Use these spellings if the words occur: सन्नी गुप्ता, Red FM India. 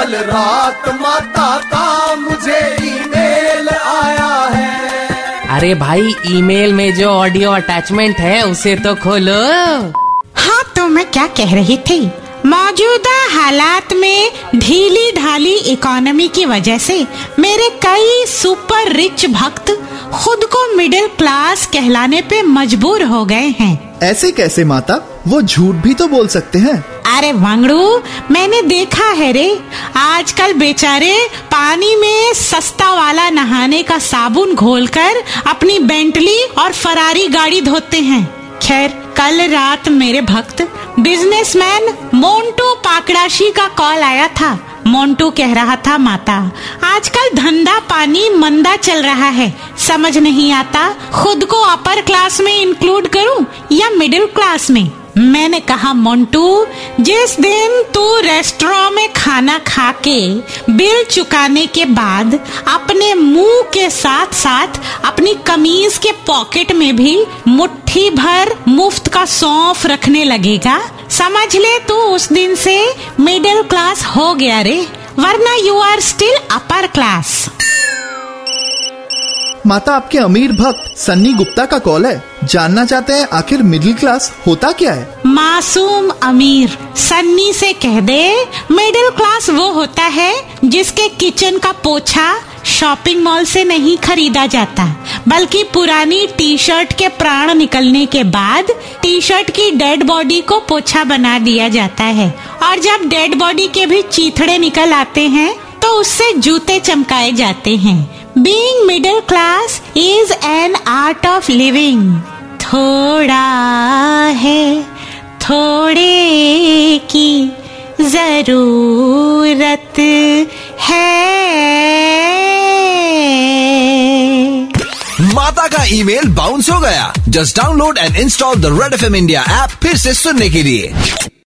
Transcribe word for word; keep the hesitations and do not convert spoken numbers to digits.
कल रात माता का मुझे ईमेल आया है। अरे भाई ईमेल में जो ऑडियो अटैचमेंट है उसे तो खोलो। हाँ तो मैं क्या कह रही थी, मौजूदा हालात में ढीली ढाली इकोनॉमी की वजह से मेरे कई सुपर रिच भक्त खुद को मिडिल क्लास कहलाने पे मजबूर हो गए हैं। ऐसे कैसे माता, वो झूठ भी तो बोल सकते हैं। अरे वांगड़ू, मैंने देखा है रे, आजकल बेचारे पानी में सस्ता वाला नहाने का साबुन घोलकर अपनी बेंटली और फरारी गाड़ी धोते हैं। खैर, कल रात मेरे भक्त बिजनेसमैन मोंटू पाकड़ाशी का कॉल आया था। मोंटू कह रहा था, माता आजकल धंधा पानी मंदा चल रहा है, समझ नहीं आता खुद को अपर क्लास में इंक्लूड करूं या मिडिल क्लास में। मैंने कहा, मोंटू जिस दिन तू रेस्टोरेंट में खाना खा के बिल चुकाने के बाद अपने मुंह के साथ साथ अपनी कमीज के पॉकेट में भी मुट्ठी भर मुफ्त का सौंफ रखने लगेगा, समझ ले तू उस दिन से मिडिल क्लास हो गया रे, वरना you are still upper class. माता आपके अमीर भक्त सन्नी गुप्ता का कॉल है, जानना चाहते हैं आखिर मिडिल क्लास होता क्या है। मासूम अमीर सन्नी से कह दे, मिडिल क्लास वो होता है जिसके किचन का पोछा शॉपिंग मॉल से नहीं खरीदा जाता, बल्कि पुरानी टी शर्ट के प्राण निकलने के बाद टी शर्ट की डेड बॉडी को पोछा बना दिया जाता है, और जब डेड बॉडी के भी चीथड़े निकल आते हैं तो उससे जूते चमकाए जाते हैं। Being middle class is an art of living. थोड़ा है, थोड़े की जरूरत है। माता का ईमेल बाउंस हो गया। Just download and install the Red F M India app फिर से सुनने के लिए।